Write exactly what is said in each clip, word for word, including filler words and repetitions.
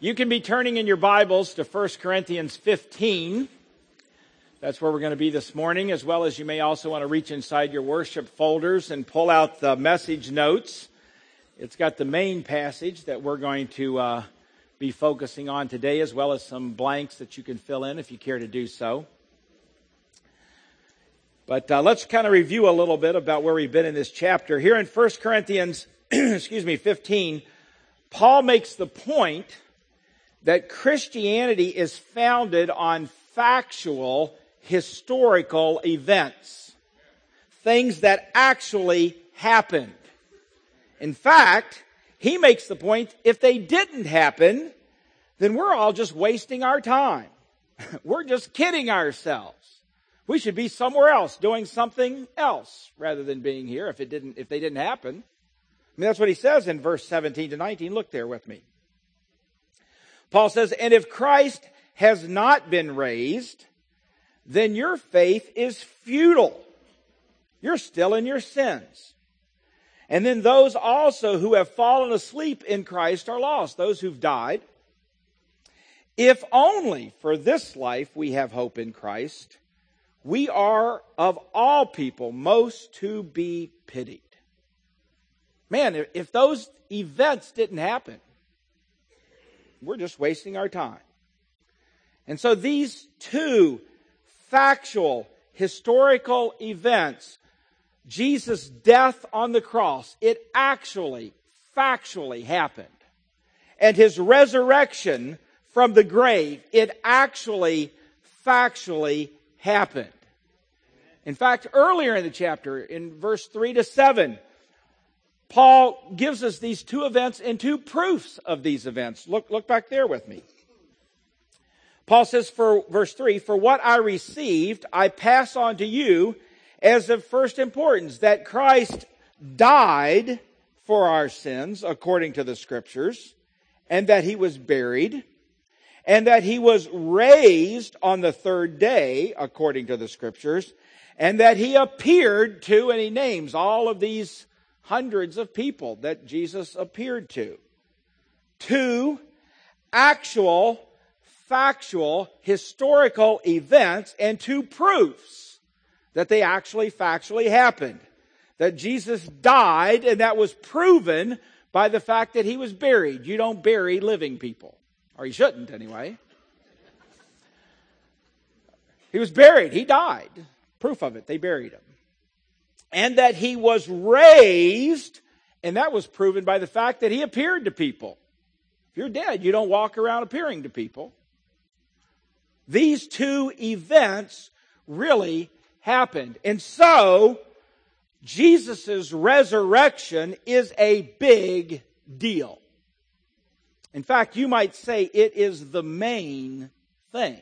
You can be turning in your Bibles to First Corinthians fifteen. That's where we're going to be this morning, as well as you may also want to reach inside your worship folders and pull out the message notes. It's got the main passage that we're going to uh, be focusing on today, as well as some blanks that you can fill in if you care to do so. But uh, let's kind of review a little bit about where we've been in this chapter. Here in First Corinthians, excuse me, fifteen, Paul makes the point that Christianity is founded on factual, historical events, things that actually happened. In fact, he makes the point, if they didn't happen, then we're all just wasting our time. We're just kidding ourselves. We should be somewhere else doing something else rather than being here if it didn't, if they didn't happen. I mean, that's what he says in verse seventeen to nineteen. Look there with me. Paul says, and if Christ has not been raised, then your faith is futile. You're still in your sins. And then those also who have fallen asleep in Christ are lost, those who've died. If only for this life we have hope in Christ, we are of all people most to be pitied. Man, if those events didn't happen, we're just wasting our time. And so these two factual, historical events, Jesus' death on the cross, it actually, factually happened. And his resurrection from the grave, it actually, factually happened. In fact, earlier in the chapter, in verse three to seven, Paul gives us these two events and two proofs of these events. Look, look back there with me. Paul says, for verse three, for what I received, I pass on to you as of first importance, that Christ died for our sins according to the Scriptures, and that he was buried, and that he was raised on the third day according to the Scriptures, and that he appeared to, and he names all of these hundreds of people that Jesus appeared to. Two actual, factual, historical events, and two proofs that they actually factually happened. That Jesus died, and that was proven by the fact that he was buried. You don't bury living people. Or you shouldn't, anyway. He was buried. He died. Proof of it. They buried him. And that he was raised, and that was proven by the fact that he appeared to people. If you're dead, you don't walk around appearing to people. These two events really happened. And so, Jesus' resurrection is a big deal. In fact, you might say it is the main thing.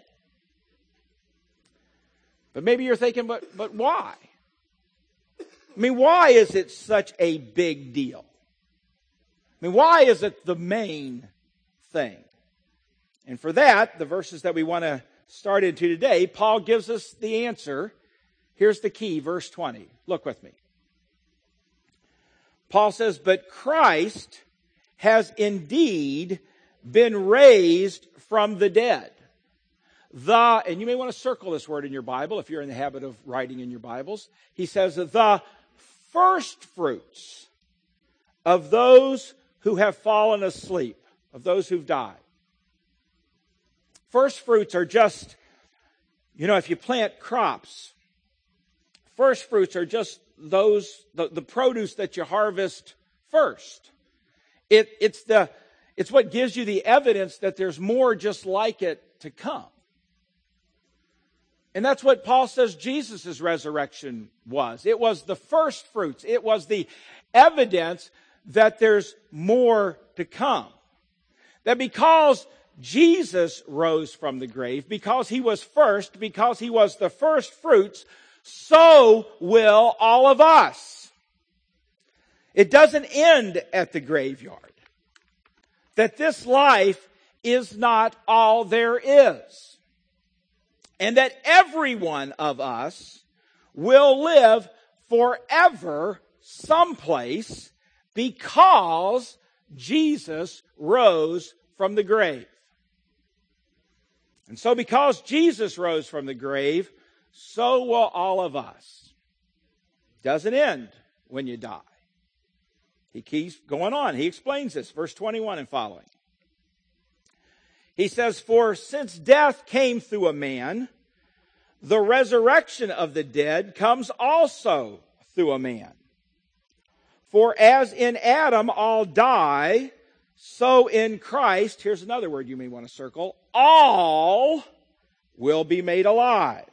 But maybe you're thinking, but, but why? I mean, why is it such a big deal? I mean, why is it the main thing? And for that, the verses that we want to start into today, Paul gives us the answer. Here's the key, verse twenty. Look with me. Paul says, but Christ has indeed been raised from the dead. The, and you may want to circle this word in your Bible if you're in the habit of writing in your Bibles. He says, the first fruits of those who have fallen asleep, of those who've died. First fruits are just, you know, if you plant crops, first fruits are just those, the, the produce that you harvest first. It, it's the, it's what gives you the evidence that there's more just like it to come. And that's what Paul says Jesus' resurrection was. It was the first fruits. It was the evidence that there's more to come. That because Jesus rose from the grave, because he was first, because he was the first fruits, so will all of us. It doesn't end at the graveyard. That this life is not all there is. And that every one of us will live forever someplace because Jesus rose from the grave. And so because Jesus rose from the grave, so will all of us. It doesn't end when you die. He keeps going on. He explains this, verse twenty-one and following. He says, "For since death came through a man, the resurrection of the dead comes also through a man. For as in Adam all die, so in Christ," here's another word you may want to circle, "all will be made alive.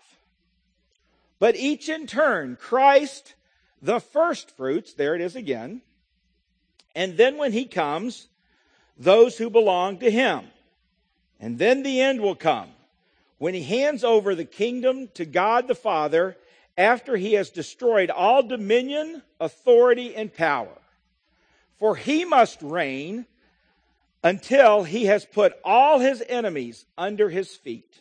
But each in turn, Christ, the firstfruits," there it is again, "and then when he comes, those who belong to him. And then the end will come, when he hands over the kingdom to God the Father, after he has destroyed all dominion, authority, and power. For he must reign until he has put all his enemies under his feet.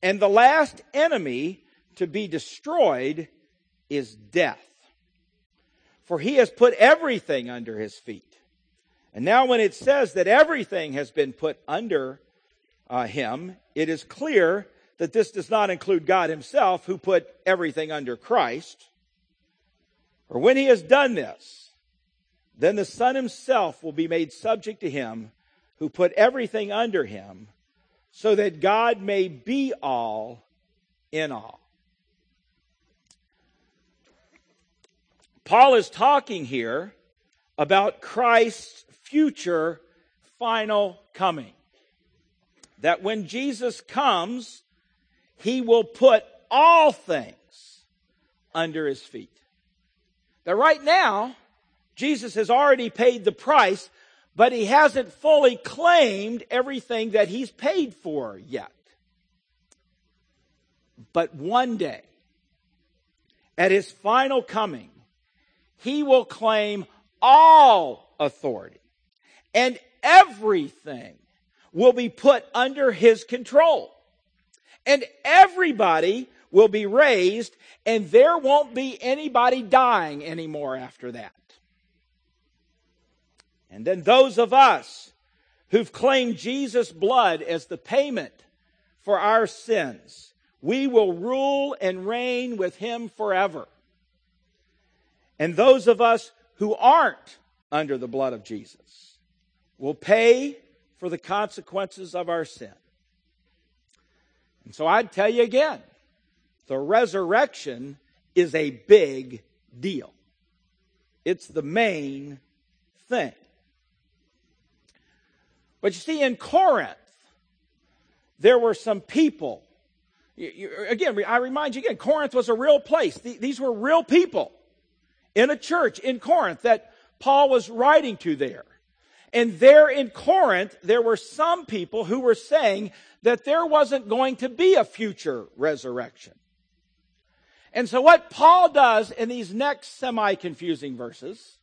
And the last enemy to be destroyed is death. For he has put everything under his feet." And now when it says that everything has been put under uh, him, it is clear that this does not include God himself, who put everything under Christ. "For when he has done this, then the Son himself will be made subject to him who put everything under him, so that God may be all in all." Paul is talking here about Christ's future final coming. That when Jesus comes, he will put all things under his feet. Now, right now, Jesus has already paid the price, but he hasn't fully claimed everything that he's paid for yet. But one day, at his final coming, he will claim all authority, and everything will be put under his control. And everybody will be raised, and there won't be anybody dying anymore after that. And then those of us who've claimed Jesus' blood as the payment for our sins, we will rule and reign with him forever. And those of us who aren't under the blood of Jesus will pay for the consequences of our sin. And so I'd tell you again, the resurrection is a big deal. It's the main thing. But you see, in Corinth, there were some people. You, you, again, I remind you again, Corinth was a real place. The, these were real people in a church in Corinth that Paul was writing to there. And there in Corinth, there were some people who were saying that there wasn't going to be a future resurrection. And so what Paul does in these next semi-confusing verses,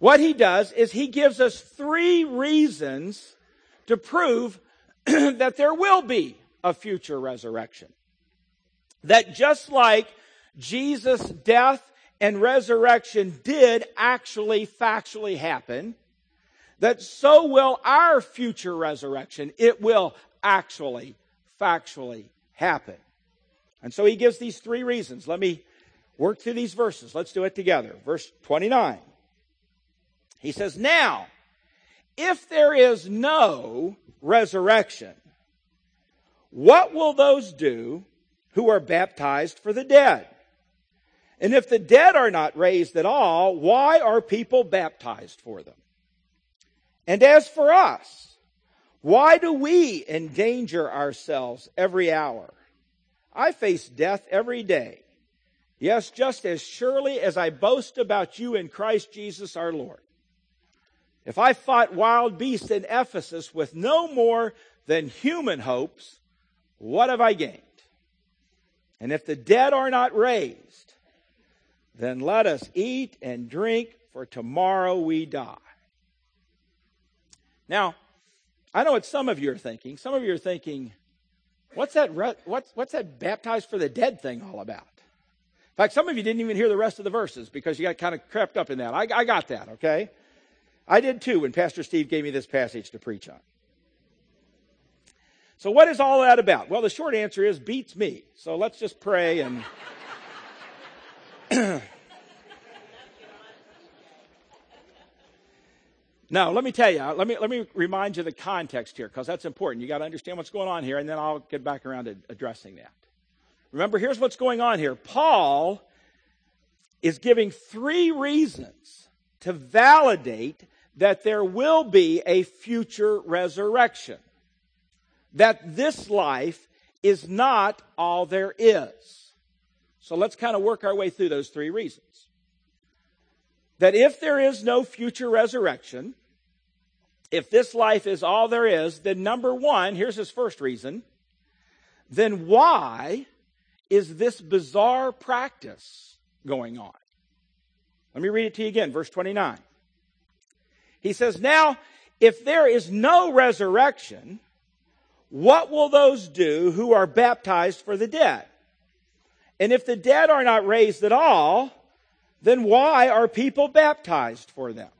what he does is he gives us three reasons to prove that there will be a future resurrection. That just like Jesus' death and resurrection did actually factually happen, that so will our future resurrection. It will actually, factually happen. And so he gives these three reasons. Let me work through these verses. Let's do it together. Verse twenty-nine. He says, "Now, if there is no resurrection, what will those do who are baptized for the dead? And if the dead are not raised at all, why are people baptized for them? And as for us, why do we endanger ourselves every hour? I face death every day. Yes, just as surely as I boast about you in Christ Jesus our Lord. If I fought wild beasts in Ephesus with no more than human hopes, what have I gained? And if the dead are not raised, then let us eat and drink, for tomorrow we die." Now, I know what some of you are thinking. Some of you are thinking, what's that, re- what's, what's that baptized for the dead thing all about? In fact, some of you didn't even hear the rest of the verses because you got kind of crept up in that. I, I got that, okay? I did too when Pastor Steve gave me this passage to preach on. So what is all that about? Well, the short answer is beats me. So let's just pray and... Now, let me tell you, let me, let me remind you the context here, because that's important. You got to understand what's going on here, and then I'll get back around to addressing that. Remember, here's what's going on here. Paul is giving three reasons to validate that there will be a future resurrection, that this life is not all there is. So let's kind of work our way through those three reasons. That if there is no future resurrection, if this life is all there is, then number one, here's his first reason, then why is this bizarre practice going on? Let me read it to you again, verse twenty-nine. He says, now, if there is no resurrection, what will those do who are baptized for the dead? And if the dead are not raised at all, then why are people baptized for them?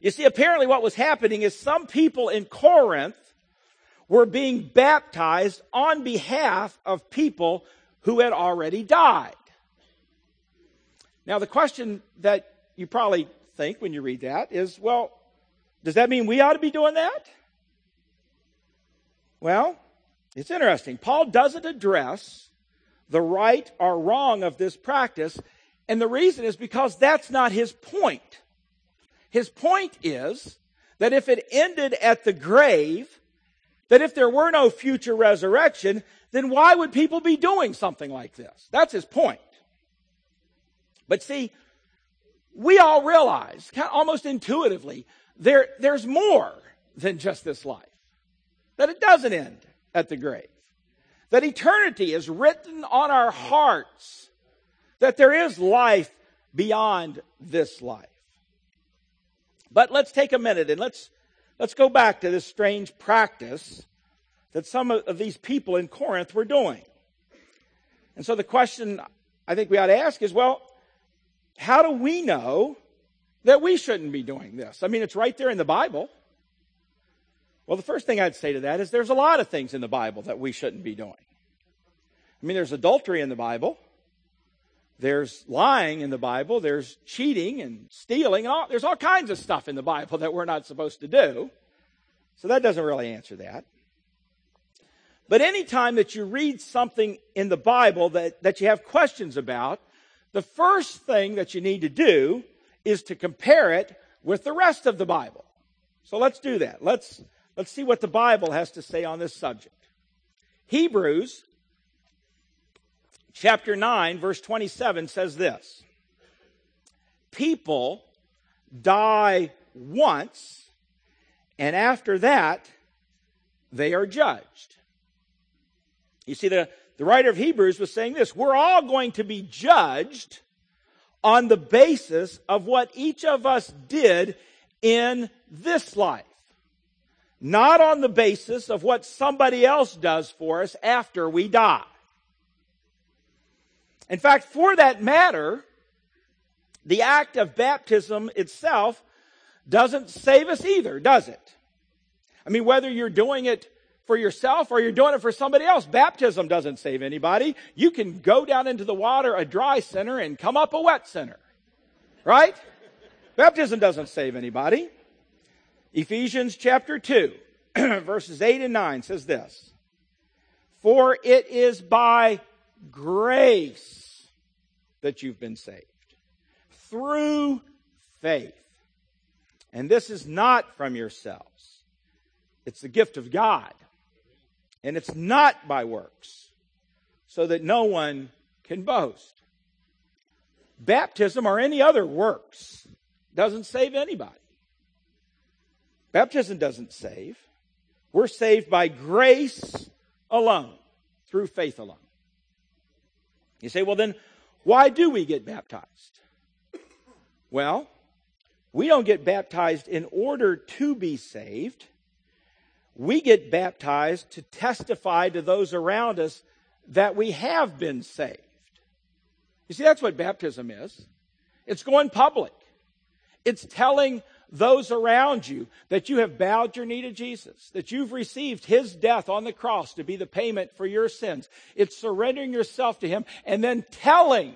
You see, apparently what was happening is some people in Corinth were being baptized on behalf of people who had already died. Now, the question that you probably think when you read that is, well, does that mean we ought to be doing that? Well, it's interesting. Paul doesn't address the right or wrong of this practice. And the reason is because that's not his point. His point is that if it ended at the grave, that if there were no future resurrection, then why would people be doing something like this? That's his point. But see, we all realize, almost intuitively, there, there's more than just this life. That it doesn't end at the grave. That eternity is written on our hearts. That there is life beyond this life. But let's take a minute and let's let's go back to this strange practice that some of these people in Corinth were doing. And so the question I think we ought to ask is, well, how do we know that we shouldn't be doing this? I mean, it's right there in the Bible. Well, the first thing I'd say to that is there's a lot of things in the Bible that we shouldn't be doing. I mean, there's adultery in the Bible. There's lying in the Bible. There's cheating and stealing. And all, there's all kinds of stuff in the Bible that we're not supposed to do. So that doesn't really answer that. But any time that you read something in the Bible that, that you have questions about, the first thing that you need to do is to compare it with the rest of the Bible. So let's do that. Let's, let's see what the Bible has to say on this subject. Hebrews chapter nine, verse twenty-seven says this. People die once, and after that, they are judged. You see, the, the writer of Hebrews was saying this. We're all going to be judged on the basis of what each of us did in this life. Not on the basis of what somebody else does for us after we die. In fact, for that matter, the act of baptism itself doesn't save us either, does it? I mean, whether you're doing it for yourself or you're doing it for somebody else, baptism doesn't save anybody. You can go down into the water, a dry sinner, and come up a wet sinner, right? Baptism doesn't save anybody. Ephesians chapter two, verses eight and nine says this. For it is by grace that you've been saved through faith. And this is not from yourselves. It's the gift of God. And it's not by works, so that no one can boast. Baptism or any other works doesn't save anybody. Baptism doesn't save. We're saved by grace alone, through faith alone. You say, well, then why do we get baptized? Well, we don't get baptized in order to be saved. We get baptized to testify to those around us that we have been saved. You see, that's what baptism is. It's going public. It's telling those around you that you have bowed your knee to Jesus, that you've received his death on the cross to be the payment for your sins. It's surrendering yourself to him and then telling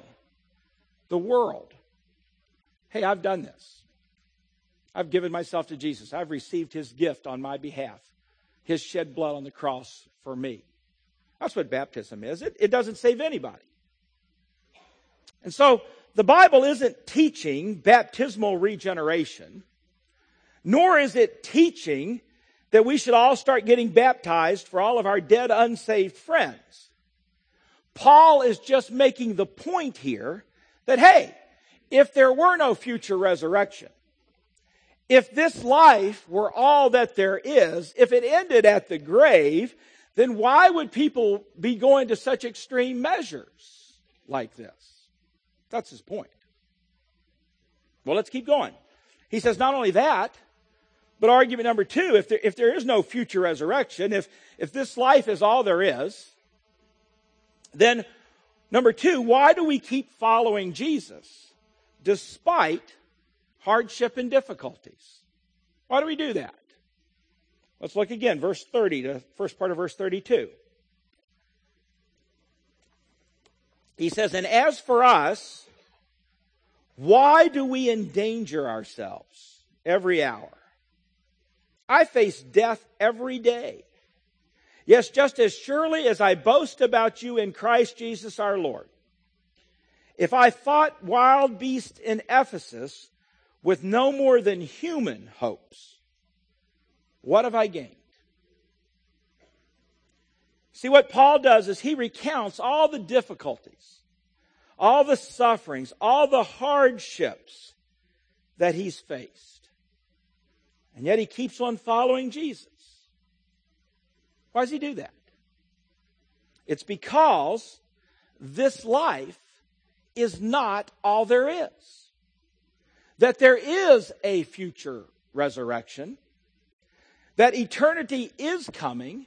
the world, hey, I've done this. I've given myself to Jesus. I've received his gift on my behalf, his shed blood on the cross for me. That's what baptism is. It, it doesn't save anybody. And so the Bible isn't teaching baptismal regeneration, nor is it teaching that we should all start getting baptized for all of our dead, unsaved friends. Paul is just making the point here that, hey, if there were no future resurrection, if this life were all that there is, if it ended at the grave, then why would people be going to such extreme measures like this? That's his point. Well, let's keep going. He says not only that, but argument number two, if there, if there is no future resurrection, if, if this life is all there is, then number two, why do we keep following Jesus despite hardship and difficulties? Why do we do that? Let's look again, verse thirty, the first part of verse thirty-two. He says, and as for us, why do we endanger ourselves every hour? I face death every day. Yes, just as surely as I boast about you in Christ Jesus our Lord. If I fought wild beasts in Ephesus with no more than human hopes, what have I gained? See, what Paul does is he recounts all the difficulties, all the sufferings, all the hardships that he's faced. And yet he keeps on following Jesus. Why does he do that? It's because this life is not all there is. That there is a future resurrection, that eternity is coming,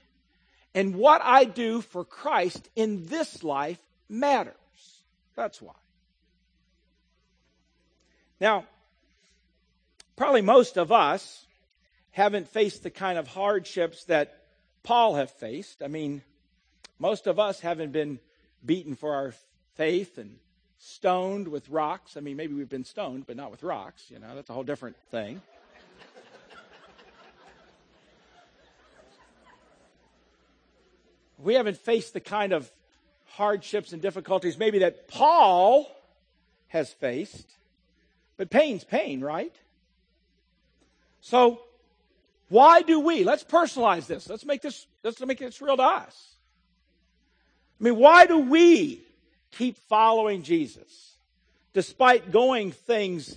and what I do for Christ in this life matters. That's why. Now, probably most of us haven't faced the kind of hardships that Paul have faced. I mean, most of us haven't been beaten for our faith and stoned with rocks. I mean, maybe we've been stoned, but not with rocks. You know, that's a whole different thing. We haven't faced the kind of hardships and difficulties maybe that Paul has faced. But pain's pain, right? So why do we? Let's personalize this. Let's make this, let's make this real to us. I mean, why do we keep following Jesus despite going things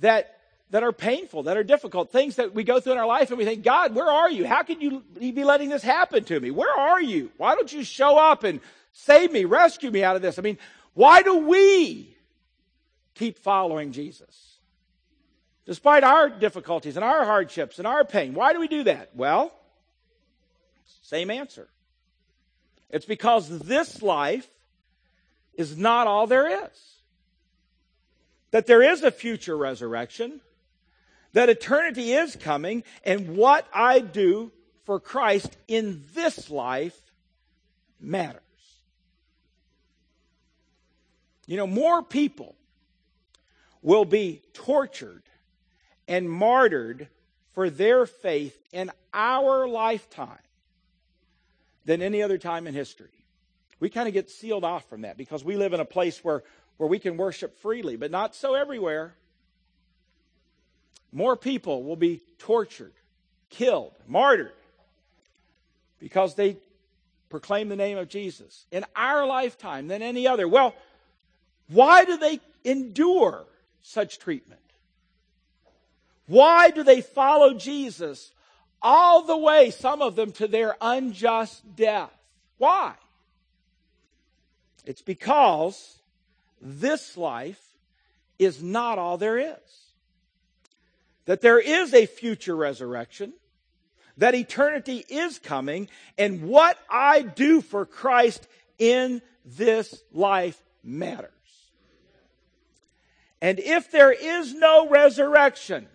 that that are painful, that are difficult, things that we go through in our life and we think, God, where are you? How can you be letting this happen to me? Where are you? Why don't you show up and save me, rescue me out of this? I mean, why do we keep following Jesus despite our difficulties and our hardships and our pain? Why do we do that? Well, same answer. It's because this life is not all there is. That there is a future resurrection, that eternity is coming, and what I do for Christ in this life matters. You know, more people will be tortured and martyred for their faith in our lifetime than any other time in history. We kind of get sealed off from that because we live in a place where, where we can worship freely, but not so everywhere. More people will be tortured, killed, martyred because they proclaim the name of Jesus in our lifetime than any other. Well, why do they endure such treatment? Why do they follow Jesus all the way, some of them, to their unjust death? Why? It's because this life is not all there is. That there is a future resurrection, that eternity is coming, and what I do for Christ in this life matters. And if there is no resurrection,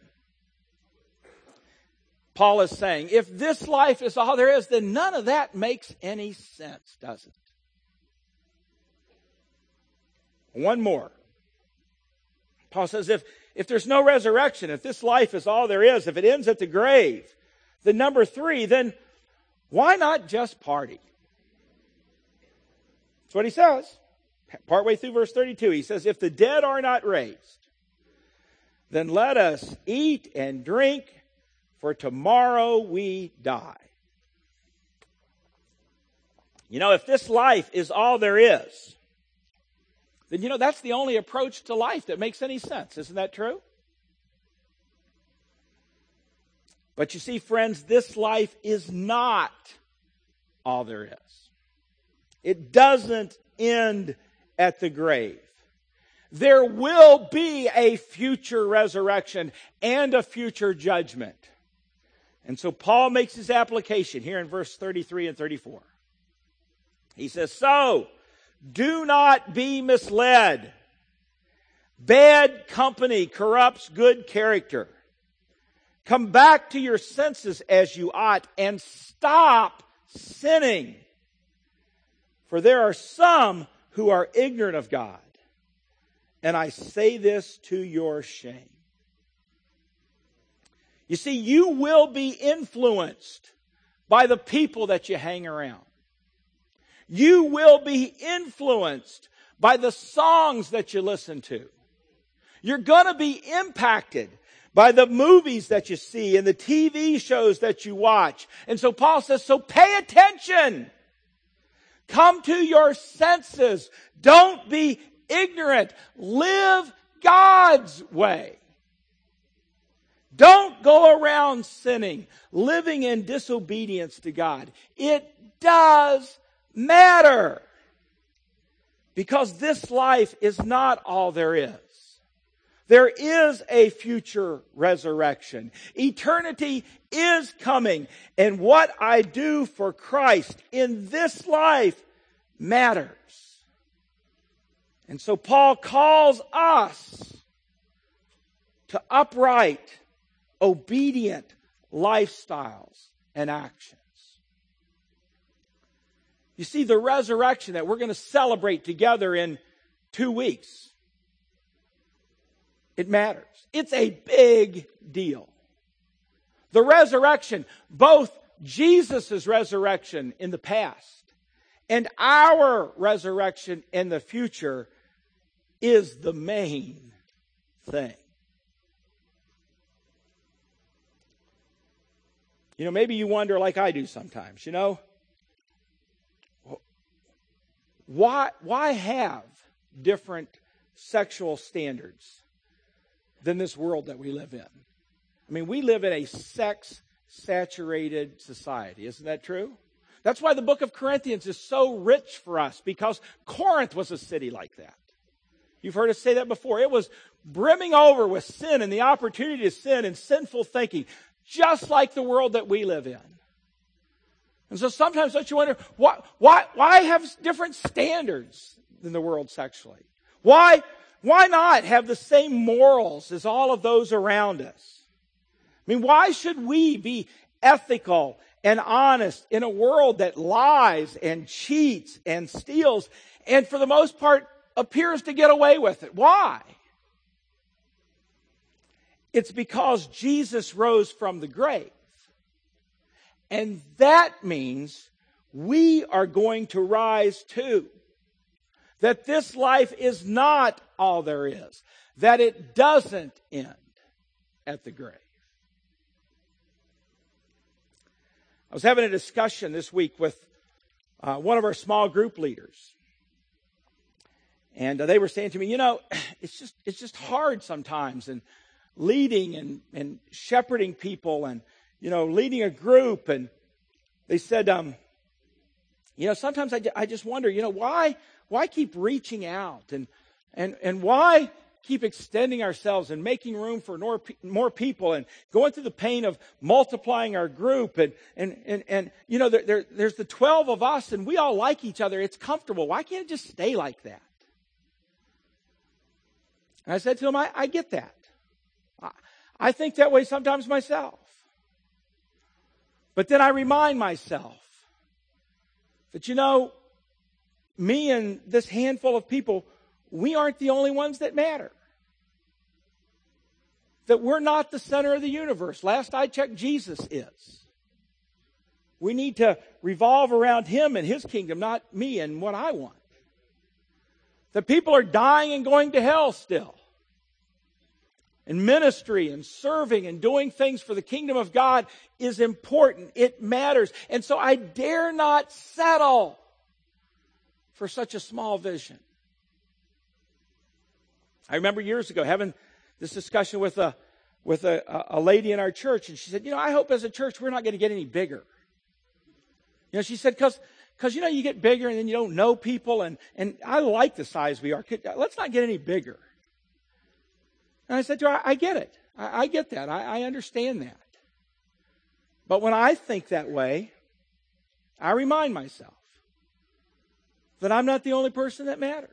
Paul is saying, if this life is all there is, then none of that makes any sense, does it? One more. Paul says, if, if there's no resurrection, if this life is all there is, if it ends at the grave, then number three, then why not just party? That's what he says. Partway through verse thirty-two, he says, if the dead are not raised, then let us eat and drink, for tomorrow we die. You know, if this life is all there is, then, you know, that's the only approach to life that makes any sense. Isn't that true? But you see, friends, this life is not all there is. It doesn't end at the grave. There will be a future resurrection and a future judgment. And so Paul makes his application here in verse thirty-three and thirty-four. He says, so do not be misled. Bad company corrupts good character. Come back to your senses as you ought and stop sinning. For there are some who are ignorant of God. And I say this to your shame. You see, you will be influenced by the people that you hang around. You will be influenced by the songs that you listen to. You're going to be impacted by the movies that you see and the T V shows that you watch. And so Paul says, so pay attention. Come to your senses. Don't be ignorant. Live God's way. Don't go around sinning, living in disobedience to God. It does matter, because this life is not all there is. There is a future resurrection. Eternity is coming, and what I do for Christ in this life matters. And so Paul calls us to upright, obedient lifestyles and actions. You see, the resurrection that we're going to celebrate together in two weeks, it matters. It's a big deal. The resurrection, both Jesus' resurrection in the past and our resurrection in the future, is the main thing. You know, maybe you wonder, like I do sometimes, you know, why, why have different sexual standards than this world that we live in? I mean, we live in a sex-saturated society. Isn't that true? That's why the book of Corinthians is so rich for us, because Corinth was a city like that. You've heard us say that before. It was brimming over with sin and the opportunity to sin and sinful thinking, just like the world that we live in. And so sometimes, don't you wonder, why, why, why have different standards than the world sexually? Why, why not have the same morals as all of those around us? I mean, why should we be ethical and honest in a world that lies and cheats and steals and, for the most part, appears to get away with it? Why? It's because Jesus rose from the grave. And that means we are going to rise too. That this life is not all there is. That it doesn't end at the grave. I was having a discussion this week with uh, one of our small group leaders. And uh, they were saying to me, you know, it's just it's just hard sometimes, and leading and, and shepherding people and, you know, leading a group. And they said, um, you know, sometimes I, j- I just wonder, you know, why why keep reaching out and and and why keep extending ourselves and making room for more, more people and going through the pain of multiplying our group. And, and, and, and you know, there, there, there's the twelve of us and we all like each other. It's comfortable. Why can't it just stay like that? And I said to him, I, I get that. I, I think that way sometimes myself. But then I remind myself that, you know, me and this handful of people, we aren't the only ones that matter. That we're not the center of the universe. Last I checked, Jesus is. We need to revolve around him and his kingdom, not me and what I want. The people are dying and going to hell still. And ministry and serving and doing things for the kingdom of God is important. It matters. And so I dare not settle for such a small vision. I remember years ago having this discussion with a with a, a lady in our church, and she said, you know, I hope as a church we're not going to get any bigger. You know, she said, because, because, you know, you get bigger and then you don't know people. And, and I like the size we are. Let's not get any bigger. And I said to her, I get it. I, I get that. I, I understand that. But when I think that way, I remind myself that I'm not the only person that matters.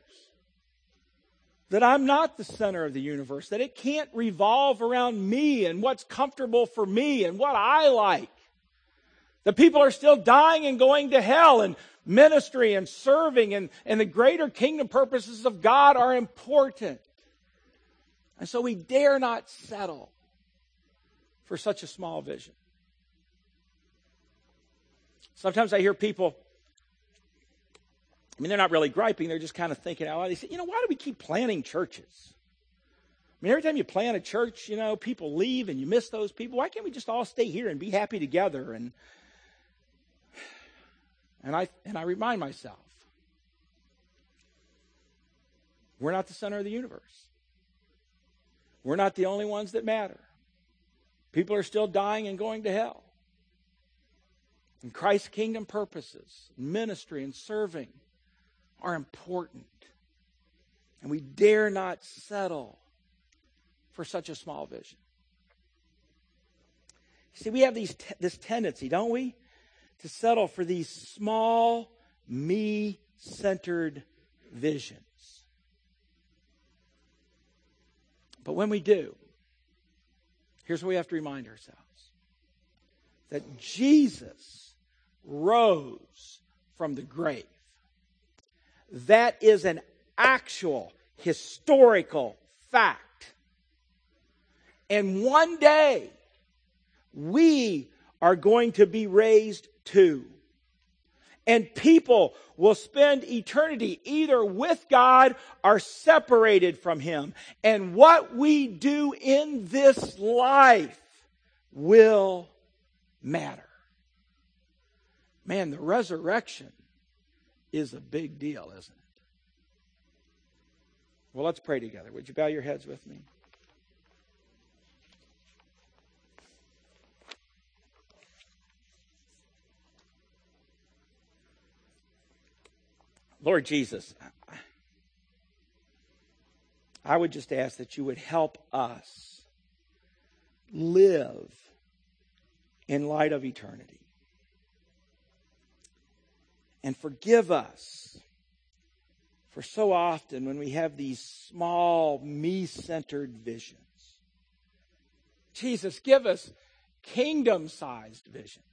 That I'm not the center of the universe. That it can't revolve around me and what's comfortable for me and what I like. The people are still dying and going to hell, and ministry and serving and, and the greater kingdom purposes of God are important. And so we dare not settle for such a small vision. Sometimes I hear people, I mean, they're not really griping, they're just kind of thinking out loud. They say, you know, why do we keep planning churches? I mean, every time you plan a church, you know, people leave and you miss those people. Why can't we just all stay here and be happy together? And And I and I remind myself, we're not the center of the universe. We're not the only ones that matter. People are still dying and going to hell. And Christ's kingdom purposes, ministry and serving are important. And we dare not settle for such a small vision. See, we have these t- this tendency, don't we? To settle for these small, me-centered visions. But when we do, here's what we have to remind ourselves. That Jesus rose from the grave. That is an actual, historical fact. And one day, we are going to be raised too. And people will spend eternity either with God or separated from him. And what we do in this life will matter. Man, the resurrection is a big deal, isn't it? Well, let's pray together. Would you bow your heads with me? Lord Jesus, I would just ask that you would help us live in light of eternity. And forgive us for so often when we have these small, me-centered visions. Jesus, give us kingdom-sized visions.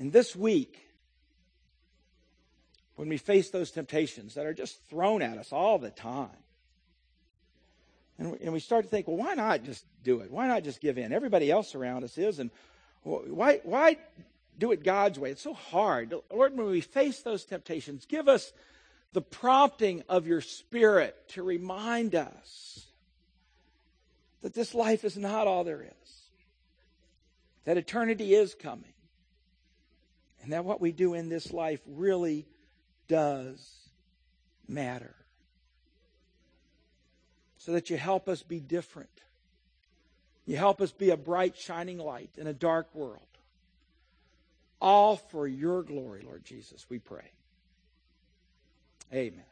And this week, when we face those temptations that are just thrown at us all the time, and we start to think, well, why not just do it? Why not just give in? Everybody else around us is, and why, why do it God's way? It's so hard. Lord, when we face those temptations, give us the prompting of your Spirit to remind us that this life is not all there is, that eternity is coming. And that what we do in this life really does matter. So that you help us be different. You help us be a bright, shining light in a dark world. All for your glory, Lord Jesus, we pray. Amen.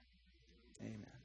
Amen.